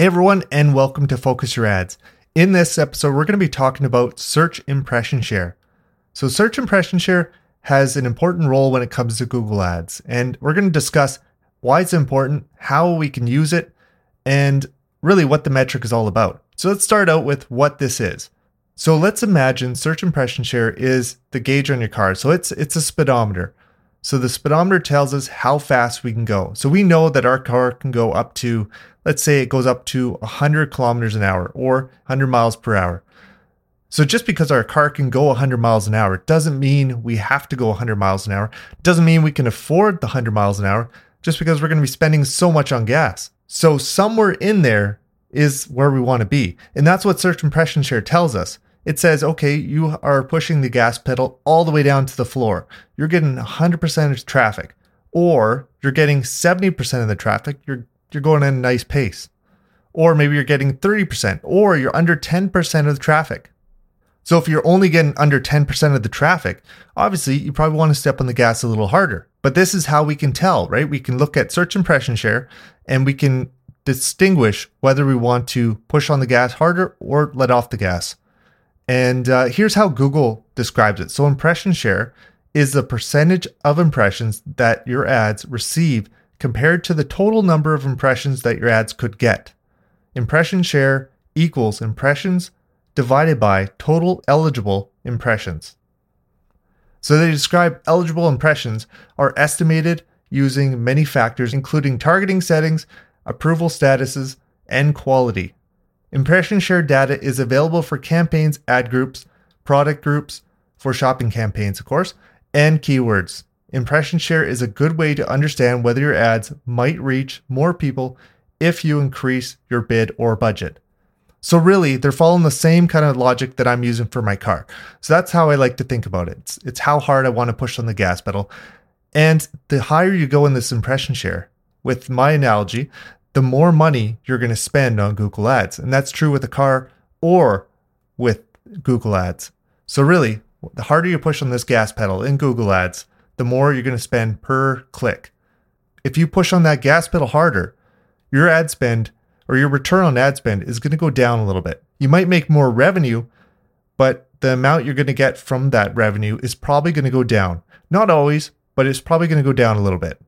Hey everyone, and welcome to Focus Your Ads. In this episode, we're going to be talking about Search Impression Share. So Search Impression Share has an important role when it comes to Google Ads, and we're going to discuss why it's important, how we can use it, and really what the metric is all about. So let's start out with what this is. So let's imagine Search Impression Share is the gauge on your car. So it's a speedometer. So the speedometer tells us how fast we can go. So we know that our car can go up to, let's say it goes up to 100 kilometers an hour or 100 miles per hour. So just because our car can go 100 miles an hour doesn't mean we have to go 100 miles an hour. Doesn't mean we can afford the 100 miles an hour just because we're going to be spending so much on gas. So somewhere in there is where we want to be. And that's what Search Impression Share tells us. It says, okay, you are pushing the gas pedal all the way down to the floor. You're getting 100% of traffic, or you're getting 70% of the traffic. You're going at a nice pace. Or maybe you're getting 30%, or you're under 10% of the traffic. So if you're only getting under 10% of the traffic, obviously you probably want to step on the gas a little harder. But this is how we can tell, right? We can look at Search Impression Share and we can distinguish whether we want to push on the gas harder or let off the gas. And here's how Google describes it. So impression share is the percentage of impressions that your ads receive compared to the total number of impressions that your ads could get. Impression share equals impressions divided by total eligible impressions. So they describe eligible impressions are estimated using many factors, including targeting settings, approval statuses, and quality. Impression share data is available for campaigns, ad groups, product groups, for shopping campaigns, of course, and keywords. Impression share is a good way to understand whether your ads might reach more people if you increase your bid or budget. So really, they're following the same kind of logic that I'm using for my car. So that's how I like to think about it. It's how hard I want to push on the gas pedal. And the higher you go in this impression share, with my analogy, the more money you're going to spend on Google Ads. And that's true with a car or with Google Ads. So really, the harder you push on this gas pedal in Google Ads, the more you're going to spend per click. If you push on that gas pedal harder, your ad spend or your return on ad spend is going to go down a little bit. You might make more revenue, but the amount you're going to get from that revenue is probably going to go down. Not always, but it's probably going to go down a little bit.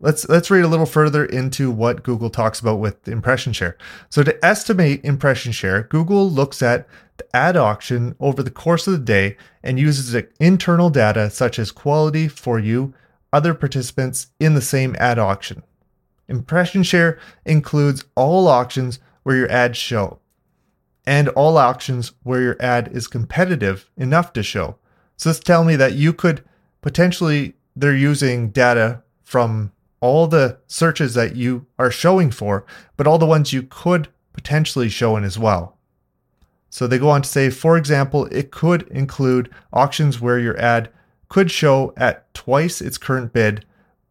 Let's read a little further into what Google talks about with impression share. So to estimate impression share, Google looks at the ad auction over the course of the day and uses internal data such as quality for you, other participants in the same ad auction. Impression share includes all auctions where your ads show and all auctions where your ad is competitive enough to show. So this tells me that you could potentially, they're using data from all the searches that you are showing for, but all the ones you could potentially show in as well. So they go on to say, for example, it could include auctions where your ad could show at twice its current bid,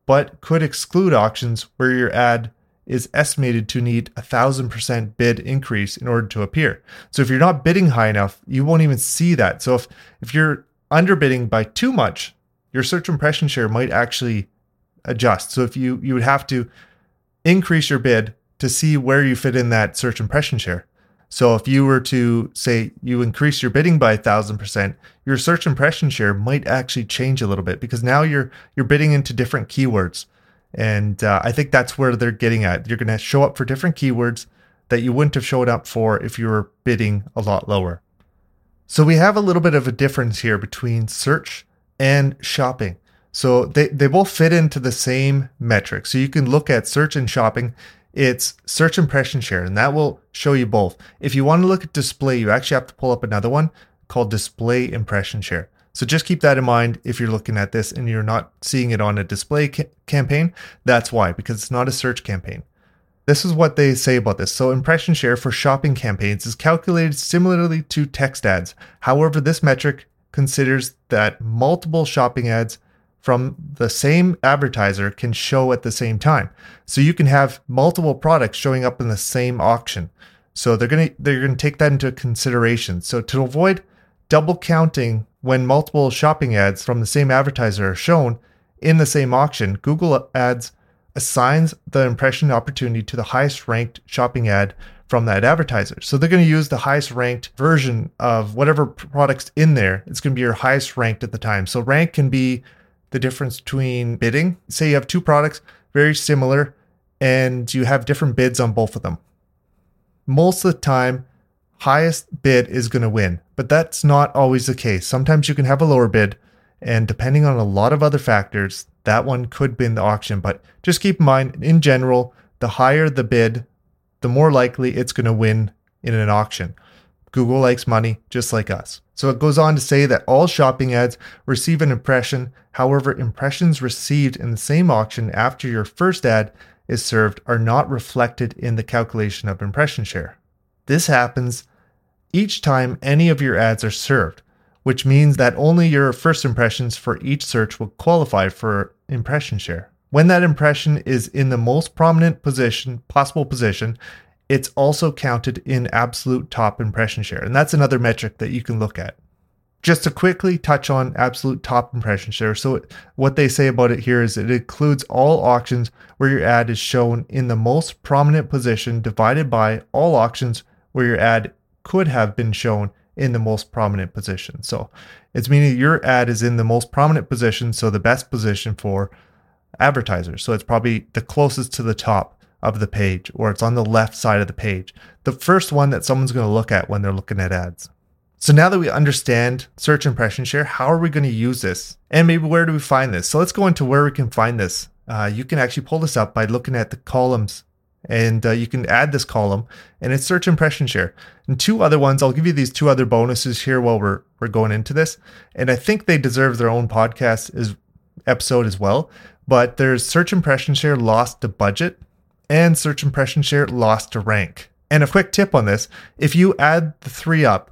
but could exclude auctions where your ad is estimated to need 1,000% bid increase in order to appear. So if you're not bidding high enough, you won't even see that. So if you're underbidding by too much, your search impression share might actually adjust. So if you would have to increase your bid to see where you fit in that search impression share. So if you were to say you increase your bidding by 1,000%, your search impression share might actually change a little bit because now you're bidding into different keywords. And I think that's where they're getting at. You're going to show up for different keywords that you wouldn't have showed up for if you were bidding a lot lower. So we have a little bit of a difference here between search and shopping. So they both fit into the same metric. So you can look at search and shopping. It's search impression share, and that will show you both. If you want to look at display, you actually have to pull up another one called display impression share. So just keep that in mind if you're looking at this and you're not seeing it on a display campaign. That's why, because it's not a search campaign. This is what they say about this. So impression share for shopping campaigns is calculated similarly to text ads. However, this metric considers that multiple shopping ads from the same advertiser can show at the same time. So you can have multiple products showing up in the same auction. So they're going to take that into consideration. So to avoid double counting when multiple shopping ads from the same advertiser are shown in the same auction, Google Ads assigns the impression opportunity to the highest ranked shopping ad from that advertiser. So they're going to use the highest ranked version of whatever product's in there. It's going to be your highest ranked at the time. So rank can be the difference between bidding. Say you have two products, very similar, and you have different bids on both of them. Most of the time, highest bid is going to win, but that's not always the case. Sometimes you can have a lower bid, and depending on a lot of other factors, that one could win the auction. But just keep in mind, in general, the higher the bid, the more likely it's going to win in an auction. Google likes money just like us. So it goes on to say that all shopping ads receive an impression. However, impressions received in the same auction after your first ad is served are not reflected in the calculation of impression share. This happens each time any of your ads are served, which means that only your first impressions for each search will qualify for impression share. When that impression is in the most prominent possible position, it's also counted in absolute top impression share. And that's another metric that you can look at. Just to quickly touch on absolute top impression share. So what they say about it here is it includes all auctions where your ad is shown in the most prominent position divided by all auctions where your ad could have been shown in the most prominent position. So it's meaning your ad is in the most prominent position, so the best position for advertisers. So it's probably the closest to the top of the page, or it's on the left side of the page. The first one that someone's going to look at when they're looking at ads. So now that we understand search impression share, how are we going to use this? And maybe where do we find this? So let's go into where we can find this. You can actually pull this up by looking at the columns, and you can add this column, and it's search impression share. And two other ones, I'll give you these two other bonuses here while we're going into this. And I think they deserve their own podcast episode as well. But there's search impression share lost to budget and search impression share lost to rank. And a quick tip on this, if you add the three up,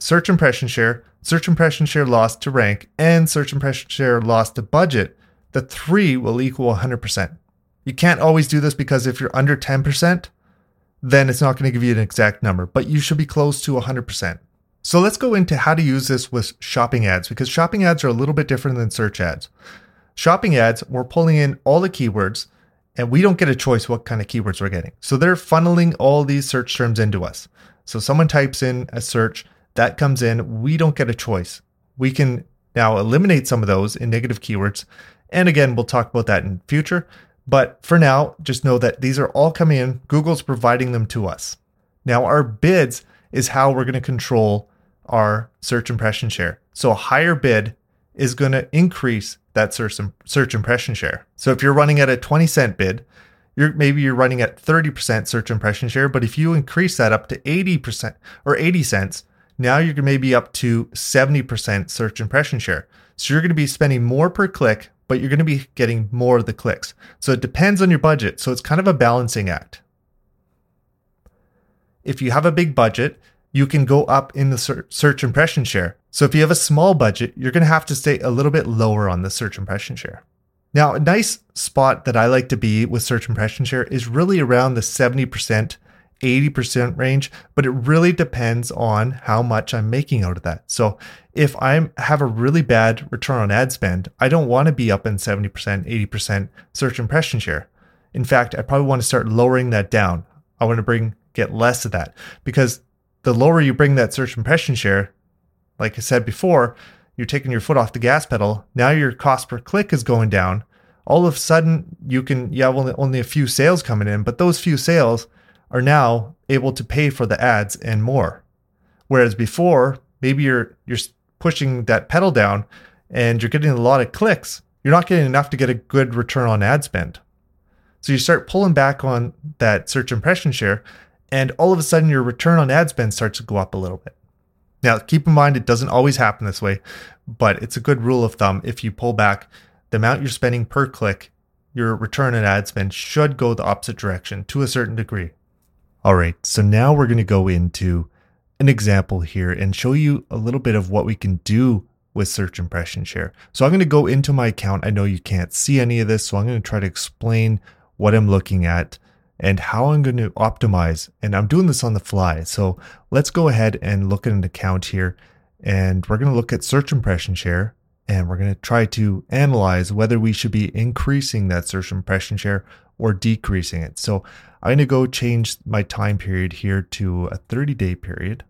search impression share loss to rank, and search impression share loss to budget, the three will equal 100%. You can't always do this because if you're under 10%, then it's not going to give you an exact number, but you should be close to 100%. So let's go into how to use this with shopping ads, because shopping ads are a little bit different than search ads. Shopping ads, we're pulling in all the keywords, and we don't get a choice what kind of keywords we're getting. So they're funneling all these search terms into us. So someone types in a search, that comes in, we don't get a choice. We can now eliminate some of those in negative keywords. And again, we'll talk about that in future. But for now, just know that these are all coming in. Google's providing them to us. Now our bids is how we're going to control our search impression share. So a higher bid is going to increase that search impression share. So if you're running at a 20-cent bid, maybe you're running at 30% search impression share, but if you increase that up to 80% or 80 cents, now you're maybe up to 70% search impression share. So you're going to be spending more per click, but you're going to be getting more of the clicks. So it depends on your budget. So it's kind of a balancing act. If you have a big budget, you can go up in the search impression share. So if you have a small budget, you're going to have to stay a little bit lower on the search impression share. Now, a nice spot that I like to be with search impression share is really around the 70%, 80% range, but it really depends on how much I'm making out of that. So if I have a really bad return on ad spend, I don't want to be up in 70%, 80% search impression share. In fact, I probably want to start lowering that down. I want to get less of that, because the lower you bring that search impression share, like I said before, you're taking your foot off the gas pedal. Now your cost per click is going down. All of a sudden, you have only a few sales coming in, but those few sales are now able to pay for the ads and more. Whereas before, maybe you're pushing that pedal down and you're getting a lot of clicks. You're not getting enough to get a good return on ad spend. So you start pulling back on that search impression share, and all of a sudden your return on ad spend starts to go up a little bit. Now, keep in mind, it doesn't always happen this way, but it's a good rule of thumb. If you pull back the amount you're spending per click, your return on ad spend should go the opposite direction to a certain degree. All right, so now we're going to go into an example here and show you a little bit of what we can do with search impression share. So I'm going to go into my account. I know you can't see any of this, so I'm going to try to explain what I'm looking at and how I'm going to optimize. And I'm doing this on the fly. So let's go ahead and look at an account here. And we're going to look at search impression share. And we're going to try to analyze whether we should be increasing that search impression share or decreasing it. So I'm going to go change my time period here to a 30-day period.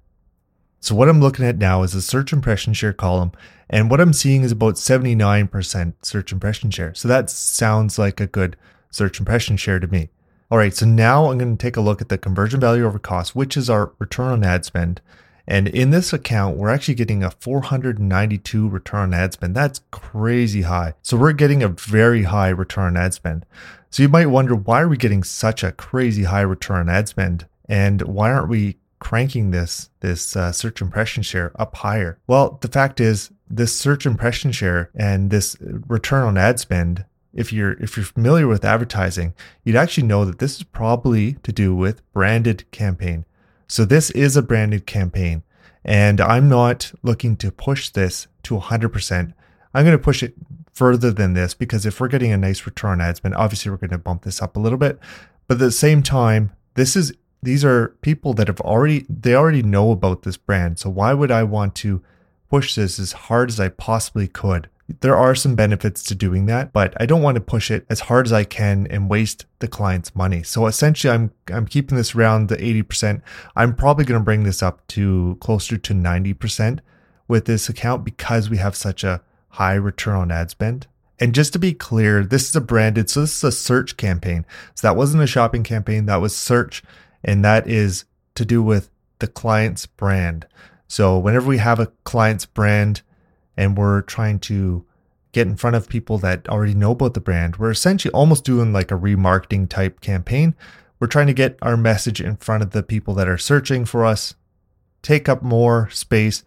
So what I'm looking at now is the search impression share column, and what I'm seeing is about 79% search impression share. So that sounds like a good search impression share to me. All right, so now I'm going to take a look at the conversion value over cost, which is our return on ad spend. And in this account, we're actually getting a 492 return on ad spend. That's crazy high. So we're getting a very high return on ad spend. So you might wonder, why are we getting such a crazy high return on ad spend? And why aren't we cranking this search impression share up higher? Well, the fact is, this search impression share and this return on ad spend, if you're familiar with advertising, you'd actually know that this is probably to do with branded campaign. So this is a branded campaign, and I'm not looking to push this to 100%. I'm going to push it further than this, because if we're getting a nice return on ad spend, obviously we're going to bump this up a little bit. But at the same time, these are people that already know about this brand. So why would I want to push this as hard as I possibly could? There are some benefits to doing that, but I don't want to push it as hard as I can and waste the client's money. So essentially I'm keeping this around the 80%. I'm probably going to bring this up to closer to 90% with this account, because we have such a high return on ad spend. And just to be clear, this is a branded, so this is a search campaign. So that wasn't a shopping campaign, that was search. And that is to do with the client's brand. So whenever we have a client's brand and we're trying to get in front of people that already know about the brand, we're essentially almost doing like a remarketing type campaign. We're trying to get our message in front of the people that are searching for us, take up more space,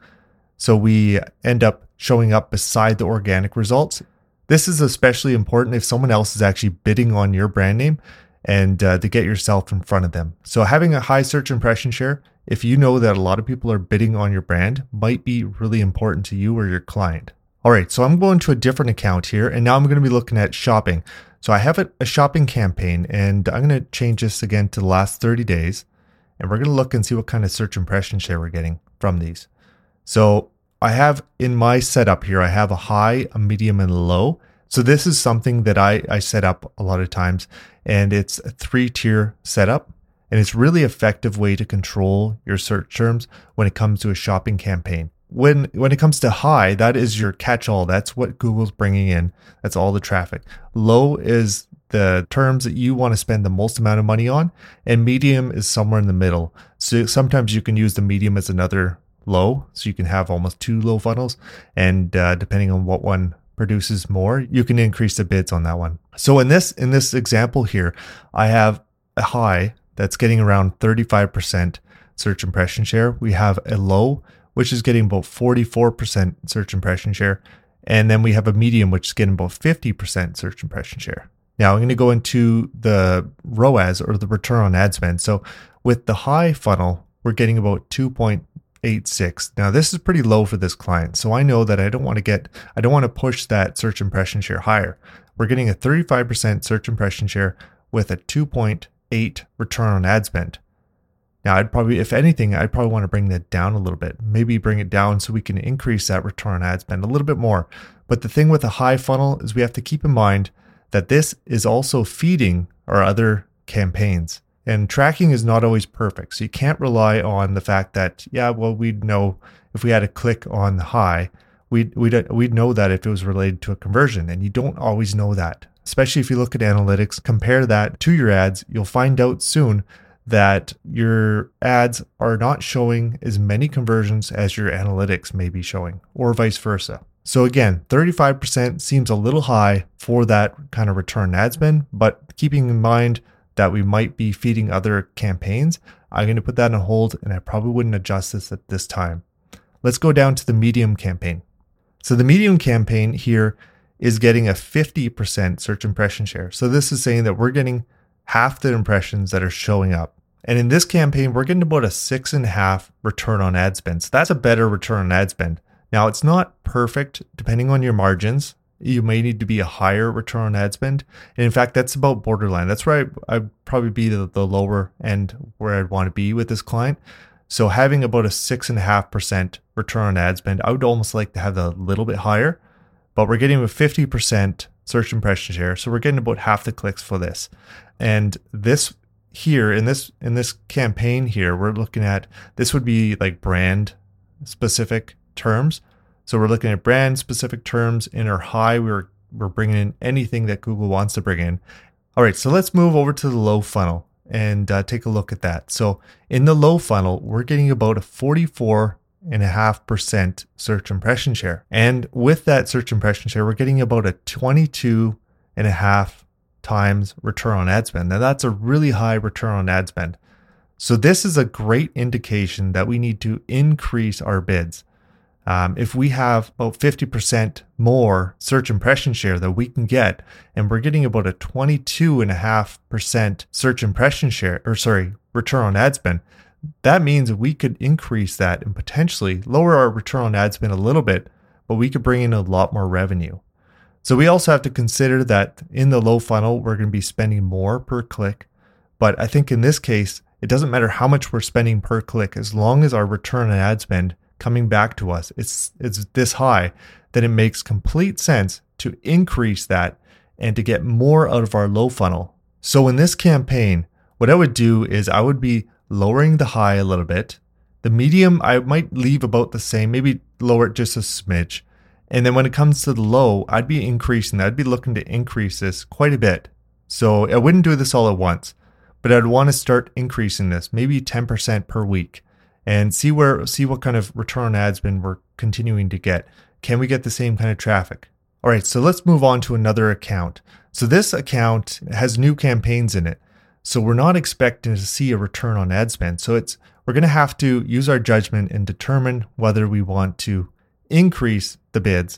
so we end up showing up beside the organic results. This is especially important if someone else is actually bidding on your brand name, and to get yourself in front of them. So having a high search impression share, if you know that a lot of people are bidding on your brand, might be really important to you or your client. All right, so I'm going to a different account here, and now I'm going to be looking at shopping. So I have a shopping campaign, and I'm going to change this again to the last 30 days, and we're going to look and see what kind of search impression share we're getting from these. So I have in my setup here, I have a high, a medium, and a low. So this is something that I set up a lot of times, and it's a 3-tier setup, and it's really effective way to control your search terms when it comes to a shopping campaign. When it comes to high, that is your catch-all. That's what Google's bringing in. That's all the traffic. Low is the terms that you want to spend the most amount of money on, and medium is somewhere in the middle. So sometimes you can use the medium as another low, so you can have almost 2 low funnels, and depending on what one produces more, you can increase the bids on that one. So in this example here, I have a high that's getting around 35% search impression share. We have a low, which is getting about 44% search impression share. And then we have a medium, which is getting about 50% search impression share. Now I'm going to go into the ROAS, or the return on ad spend. So with the high funnel, we're getting about 2.86. Now this is pretty low for this client. So I know that I don't want to push that search impression share higher. We're getting a 35% search impression share with a 2.8 return on ad spend. Now I'd probably want to bring that down a little bit, maybe bring it down so we can increase that return on ad spend a little bit more. But the thing with a high funnel is we have to keep in mind that this is also feeding our other campaigns. And tracking is not always perfect. So you can't rely on the fact that, we'd know if we had a click on the high, we'd know that if it was related to a conversion. And you don't always know that. Especially if you look at analytics, compare that to your ads, you'll find out soon that your ads are not showing as many conversions as your analytics may be showing, or vice versa. So again, 35% seems a little high for that kind of return ad spend, but keeping in mind that we might be feeding other campaigns, I'm going to put that on hold, and I probably wouldn't adjust this at this time. Let's go down to the medium campaign. So the medium campaign here is getting a 50% search impression share. So this is saying that we're getting half the impressions that are showing up. And in this campaign, we're getting about a 6.5 return on ad spend. So that's a better return on ad spend. Now it's not perfect, depending on your margins. You may need to be a higher return on ad spend. And in fact, that's about borderline. That's where I'd probably be the lower end where I'd want to be with this client. So having about a 6.5% return on ad spend, I would almost like to have that a little bit higher, but we're getting a 50% Search Impression Share. So we're getting about half the clicks for this. And this here, in this campaign here, we're looking at, this would be like brand-specific terms. So we're looking at brand-specific terms. In our high, we're bringing in anything that Google wants to bring in. All right, so let's move over to the low funnel and take a look at that. So in the low funnel, we're getting about a 44.5% search impression share. And with that search impression share, we're getting about a 22.5 times return on ad spend. Now that's a really high return on ad spend. So this is a great indication that we need to increase our bids. If we have about 50% more search impression share that we can get, and we're getting about a 22.5% search impression share, return on ad spend, that means we could increase that and potentially lower our return on ad spend a little bit, but we could bring in a lot more revenue. So we also have to consider that in the low funnel, we're going to be spending more per click. But I think in this case, it doesn't matter how much we're spending per click, as long as our return on ad spend coming back to us, it's this high, that it makes complete sense to increase that and to get more out of our low funnel. So in this campaign, what I would do is I would be lowering the high a little bit. The medium, I might leave about the same, maybe lower it just a smidge. And then when it comes to the low, I'd be increasing that. I'd be looking to increase this quite a bit. So I wouldn't do this all at once, but I'd want to start increasing this, maybe 10% per week. And see what kind of return on ad spend we're continuing to get. Can we get the same kind of traffic? All right, so let's move on to another account. So this account has new campaigns in it. So we're not expecting to see a return on ad spend. So we're going to have to use our judgment and determine whether we want to increase the bids,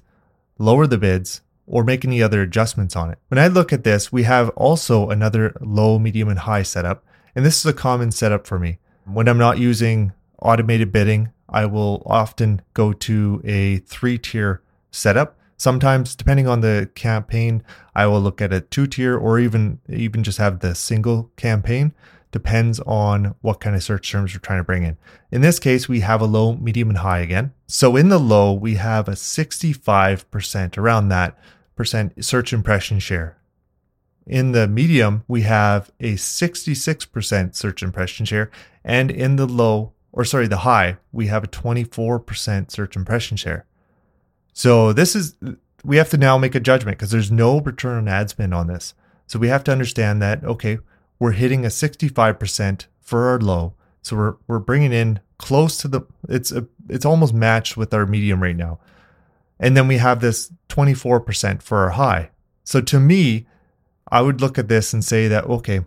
lower the bids, or make any other adjustments on it. When I look at this, we have also another low, medium, and high setup. And this is a common setup for me. When I'm not using automated bidding, I will often go to a 3-tier setup. Sometimes, depending on the campaign, I will look at a 2-tier or even just have the single campaign. Depends on what kind of search terms we're trying to bring in. In this case, we have a low, medium, and high again. So in the low, we have a 65%, around that percent, search impression share. In the medium, we have a 66% search impression share. And in the high, we have a 24% search impression share. So we have to now make a judgment because there's no return on ad spend on this. So we have to understand that, okay, we're hitting a 65% for our low. So we're bringing in close to it's almost matched with our medium right now. And then we have this 24% for our high. So to me, I would look at this and say that, okay,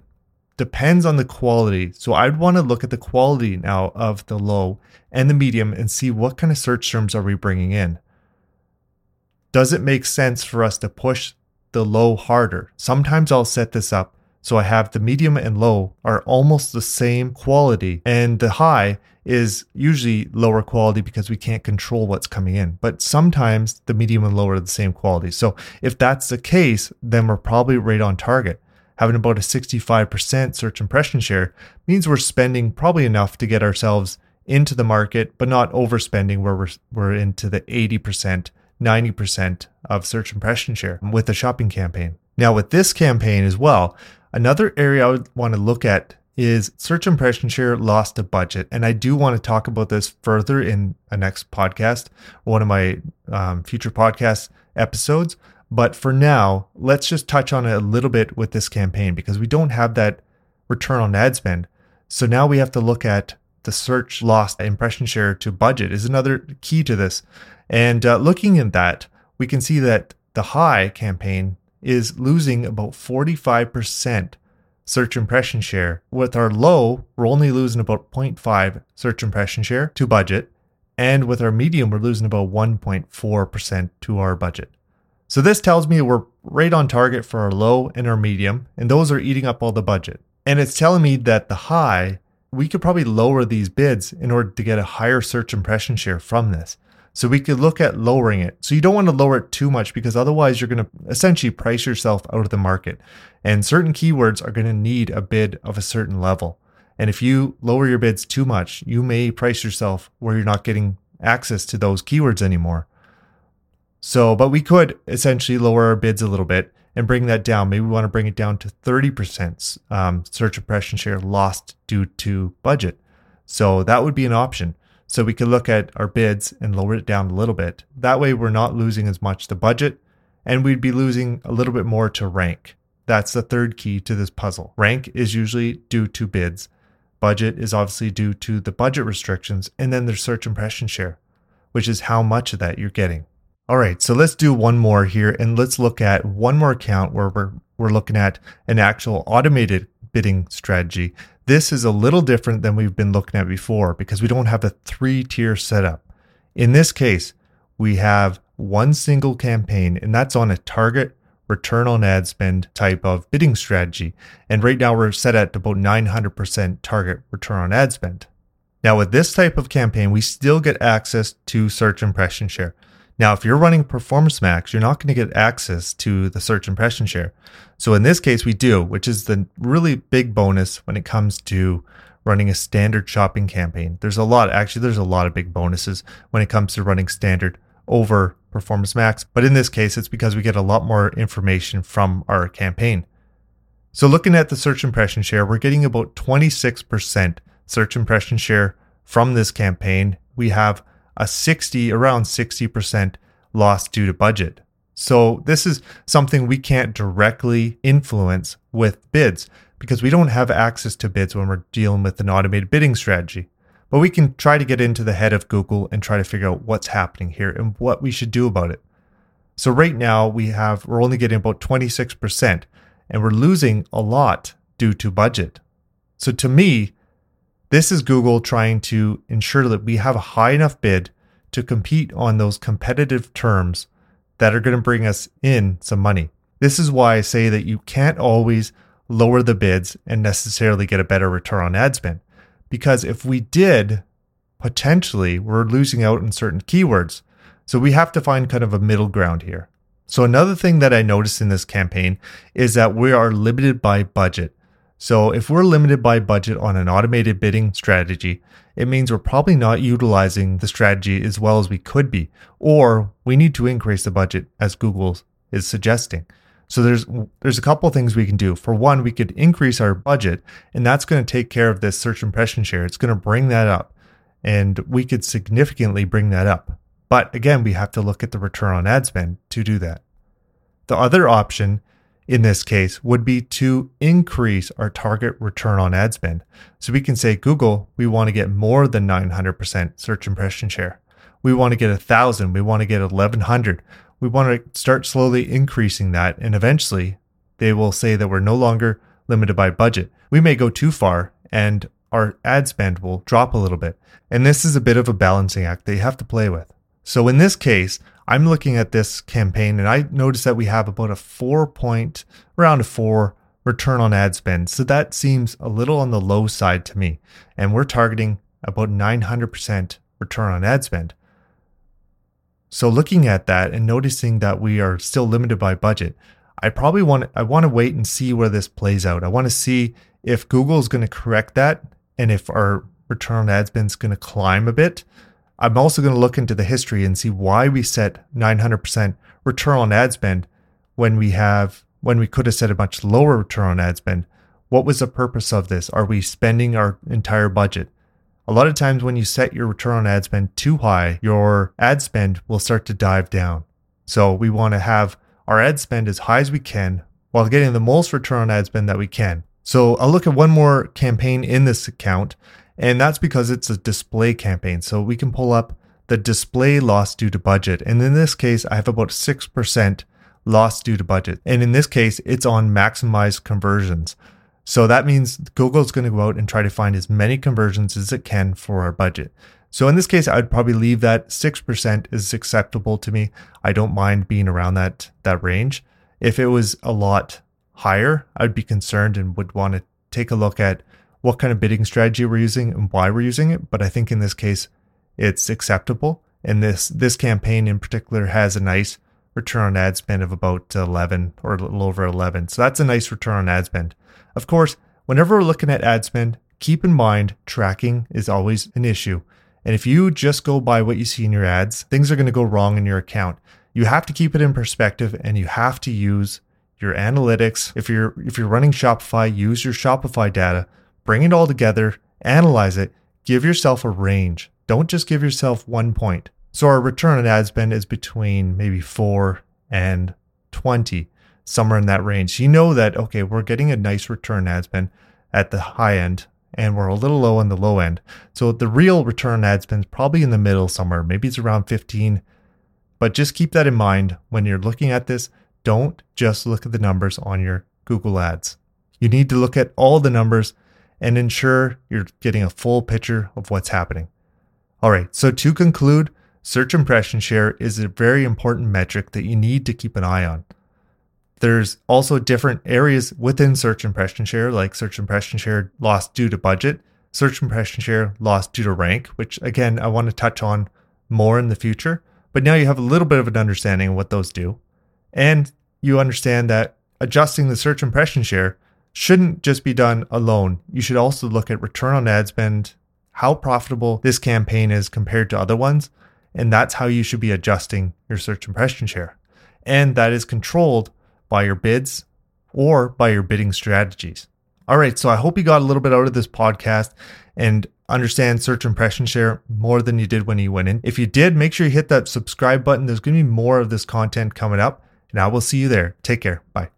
depends on the quality. So I'd want to look at the quality now of the low and the medium and see what kind of search terms are we bringing in. Does it make sense for us to push the low harder? Sometimes I'll set this up so I have the medium and low are almost the same quality, and the high is usually lower quality because we can't control what's coming in. But sometimes the medium and low are the same quality. So if that's the case, then we're probably right on target. Having about a 65% search impression share means we're spending probably enough to get ourselves into the market, but not overspending where we're into the 80%, 90% of search impression share with the shopping campaign. Now with this campaign as well, another area I would want to look at is search impression share lost to budget. And I do want to talk about this further in a next podcast, one of my future podcast episodes. But for now, let's just touch on it a little bit with this campaign because we don't have that return on ad spend. So now we have to look at the search loss impression share to budget is another key to this. And looking at that, we can see that the high campaign is losing about 45% search impression share. With our low, we're only losing about 0.5 search impression share to budget. And with our medium, we're losing about 1.4% to our budget. So this tells me we're right on target for our low and our medium, and those are eating up all the budget. And it's telling me that the high, we could probably lower these bids in order to get a higher search impression share from this. So we could look at lowering it. So you don't want to lower it too much because otherwise you're going to essentially price yourself out of the market. And certain keywords are going to need a bid of a certain level. And if you lower your bids too much, you may price yourself where you're not getting access to those keywords anymore. So, but we could essentially lower our bids a little bit and bring that down. Maybe we want to bring it down to 30% search impression share lost due to budget. So that would be an option. So we could look at our bids and lower it down a little bit. That way we're not losing as much to budget, and we'd be losing a little bit more to rank. That's the third key to this puzzle. Rank is usually due to bids. Budget is obviously due to the budget restrictions. And then there's search impression share, which is how much of that you're getting. All right, so let's do one more here, and let's look at one more account where we're looking at an actual automated bidding strategy. This is a little different than we've been looking at before because we don't have a three-tier setup. In this case, we have one single campaign, and that's on a target return on ad spend type of bidding strategy. And right now we're set at about 900% target return on ad spend. Now with this type of campaign, we still get access to search impression share. Now, if you're running Performance Max, you're not going to get access to the search impression share. So in this case, we do, which is the really big bonus when it comes to running a standard shopping campaign. There's a lot of big bonuses when it comes to running standard over Performance Max. But in this case, it's because we get a lot more information from our campaign. So looking at the search impression share, we're getting about 26% search impression share from this campaign. We have around 60% loss due to budget. So this is something we can't directly influence with bids because we don't have access to bids when we're dealing with an automated bidding strategy. But we can try to get into the head of Google and try to figure out what's happening here and what we should do about it. So right now we're only getting about 26%, and we're losing a lot due to budget. So to me, this is Google trying to ensure that we have a high enough bid to compete on those competitive terms that are going to bring us in some money. This is why I say that you can't always lower the bids and necessarily get a better return on ad spend. Because if we did, potentially we're losing out on certain keywords. So we have to find kind of a middle ground here. So another thing that I noticed in this campaign is that we are limited by budget. So if we're limited by budget on an automated bidding strategy, it means we're probably not utilizing the strategy as well as we could be, or we need to increase the budget as Google is suggesting. So there's a couple things we can do. For one, we could increase our budget, and that's going to take care of this search impression share. It's going to bring that up, and we could significantly bring that up. But again, we have to look at the return on ad spend to do that. The other option in this case would be to increase our target return on ad spend. So we can say, Google, we want to get more than 900% search impression share. We want to get 1,000. We want to get 1,100. We want to start slowly increasing that. And eventually they will say that we're no longer limited by budget. We may go too far and our ad spend will drop a little bit. And this is a bit of a balancing act that you have to play with. So in this case, I'm looking at this campaign and I notice that we have about around a four return on ad spend. So that seems a little on the low side to me. And we're targeting about 900% return on ad spend. So looking at that and noticing that we are still limited by budget, I want to wait and see where this plays out. I want to see if Google is going to correct that and if our return on ad spend is going to climb a bit. I'm also going to look into the history and see why we set 900% return on ad spend when we could have set a much lower return on ad spend. What was the purpose of this? Are we spending our entire budget? A lot of times when you set your return on ad spend too high, your ad spend will start to dive down. So we want to have our ad spend as high as we can while getting the most return on ad spend that we can. So I'll look at one more campaign in this account, and that's because it's a display campaign. So we can pull up the display loss due to budget. And in this case, I have about 6% loss due to budget. And in this case, it's on maximized conversions. So that means Google's going to go out and try to find as many conversions as it can for our budget. So in this case, I would probably leave that 6% is acceptable to me. I don't mind being around that range. If it was a lot higher, I'd be concerned and would want to take a look at what kind of bidding strategy we're using and why we're using it. But I think in this case, it's acceptable. And this campaign in particular has a nice return on ad spend of about 11 or a little over 11. So that's a nice return on ad spend. Of course, whenever we're looking at ad spend, keep in mind tracking is always an issue. And if you just go by what you see in your ads, things are going to go wrong in your account. you have to keep it in perspective, and you have to use your analytics. If you're running Shopify, use your Shopify data, bring it all together, analyze it, give yourself a range. Don't just give yourself one point. So our return on ad spend is between maybe 4 and 20, somewhere in that range. You know that, okay, we're getting a nice return on ad spend at the high end, and we're a little low on the low end. So the real return on ad spend is probably in the middle somewhere. Maybe it's around 15, but just keep that in mind when you're looking at this. Don't just look at the numbers on your Google Ads. You need to look at all the numbers and ensure you're getting a full picture of what's happening. All right, so to conclude, search impression share is a very important metric that you need to keep an eye on. There's also different areas within search impression share, like search impression share loss due to budget, search impression share loss due to rank, which again, I want to touch on more in the future. But now you have a little bit of an understanding of what those do. And you understand that adjusting the search impression share shouldn't just be done alone. You should also look at return on ad spend, how profitable this campaign is compared to other ones. And that's how you should be adjusting your search impression share. And that is controlled by your bids or by your bidding strategies. All right, so I hope you got a little bit out of this podcast and understand search impression share more than you did when you went in. If you did, make sure you hit that subscribe button. There's going to be more of this content coming up, and I will see you there. Take care. Bye.